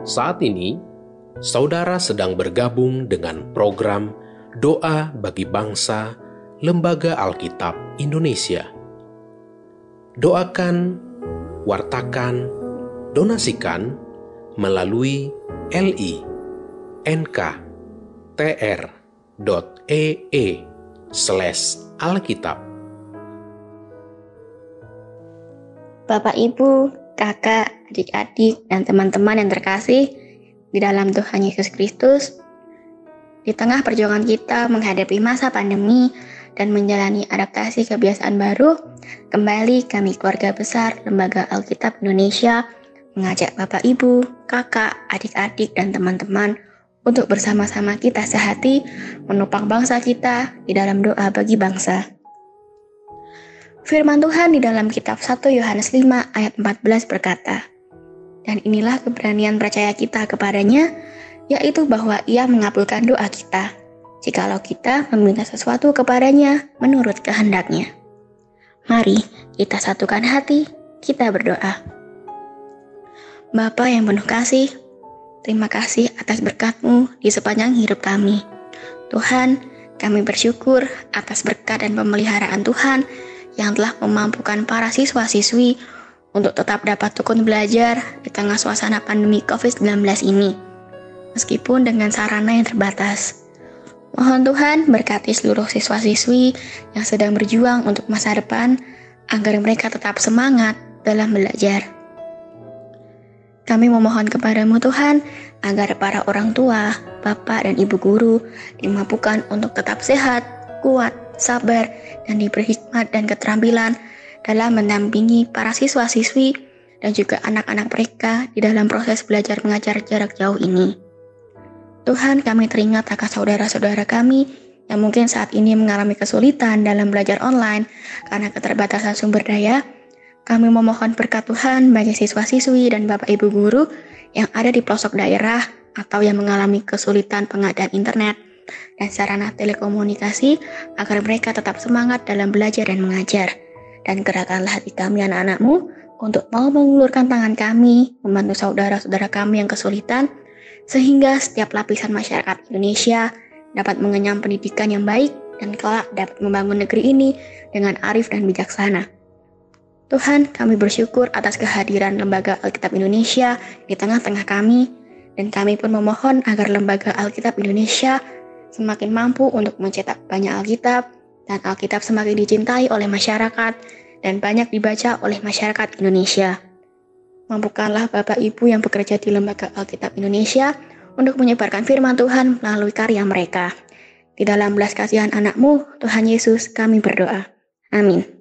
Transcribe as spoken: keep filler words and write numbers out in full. Saat ini, saudara sedang bergabung dengan program Doa Bagi Bangsa Lembaga Alkitab Indonesia. Doakan, wartakan, donasikan melalui li titik n k titik t r titik e e slash alkitab. Bapak, Ibu, kakak, adik-adik, dan teman-teman yang terkasih di dalam Tuhan Yesus Kristus, di tengah perjuangan kita menghadapi masa pandemi dan menjalani adaptasi kebiasaan baru, kembali kami keluarga besar Lembaga Alkitab Indonesia mengajak Bapak, Ibu, kakak, adik-adik, dan teman-teman untuk bersama-sama kita sehati menopang bangsa kita di dalam doa bagi bangsa. Firman Tuhan di dalam kitab satu Yohanes lima ayat empat belas berkata, "Dan inilah keberanian percaya kita kepadanya, yaitu bahwa Ia mengabulkan doa kita, jikalau kita meminta sesuatu kepadanya menurut kehendaknya." Mari kita satukan hati, kita berdoa. Bapa yang penuh kasih, terima kasih atas berkat-Mu di sepanjang hidup kami. Tuhan, kami bersyukur atas berkat dan pemeliharaan Tuhan yang telah memampukan para siswa-siswi untuk tetap dapat tekun belajar di tengah suasana pandemi covid sembilan belas ini, meskipun dengan sarana yang terbatas. Mohon Tuhan berkati seluruh siswa-siswi yang sedang berjuang untuk masa depan, agar mereka tetap semangat dalam belajar. Kami memohon kepada-Mu Tuhan, agar para orang tua, bapak dan ibu guru dimampukan untuk tetap sehat, kuat, sabar, dan diberi hikmat dan keterampilan dalam mendampingi para siswa-siswi dan juga anak-anak mereka di dalam proses belajar mengajar jarak jauh ini. Tuhan, kami teringat akan saudara-saudara kami yang mungkin saat ini mengalami kesulitan dalam belajar online karena keterbatasan sumber daya. Kami memohon berkat Tuhan bagi siswa-siswi dan Bapak Ibu guru yang ada di pelosok daerah atau yang mengalami kesulitan pengadaan internet dan sarana telekomunikasi, agar mereka tetap semangat dalam belajar dan mengajar. Dan gerakanlah hati kami, anak-anak-Mu, untuk mau mengulurkan tangan kami membantu saudara-saudara kami yang kesulitan, sehingga setiap lapisan masyarakat Indonesia dapat mengenyam pendidikan yang baik dan kelak dapat membangun negeri ini dengan arif dan bijaksana. Tuhan, kami bersyukur atas kehadiran Lembaga Alkitab Indonesia di tengah-tengah kami, dan kami pun memohon agar Lembaga Alkitab Indonesia semakin mampu untuk mencetak banyak Alkitab, dan Alkitab semakin dicintai oleh masyarakat dan banyak dibaca oleh masyarakat Indonesia. Mampukanlah Bapak Ibu yang bekerja di Lembaga Alkitab Indonesia untuk menyebarkan firman Tuhan melalui karya mereka. Di dalam belas kasihan anak-Mu, Tuhan Yesus, kami berdoa. Amin.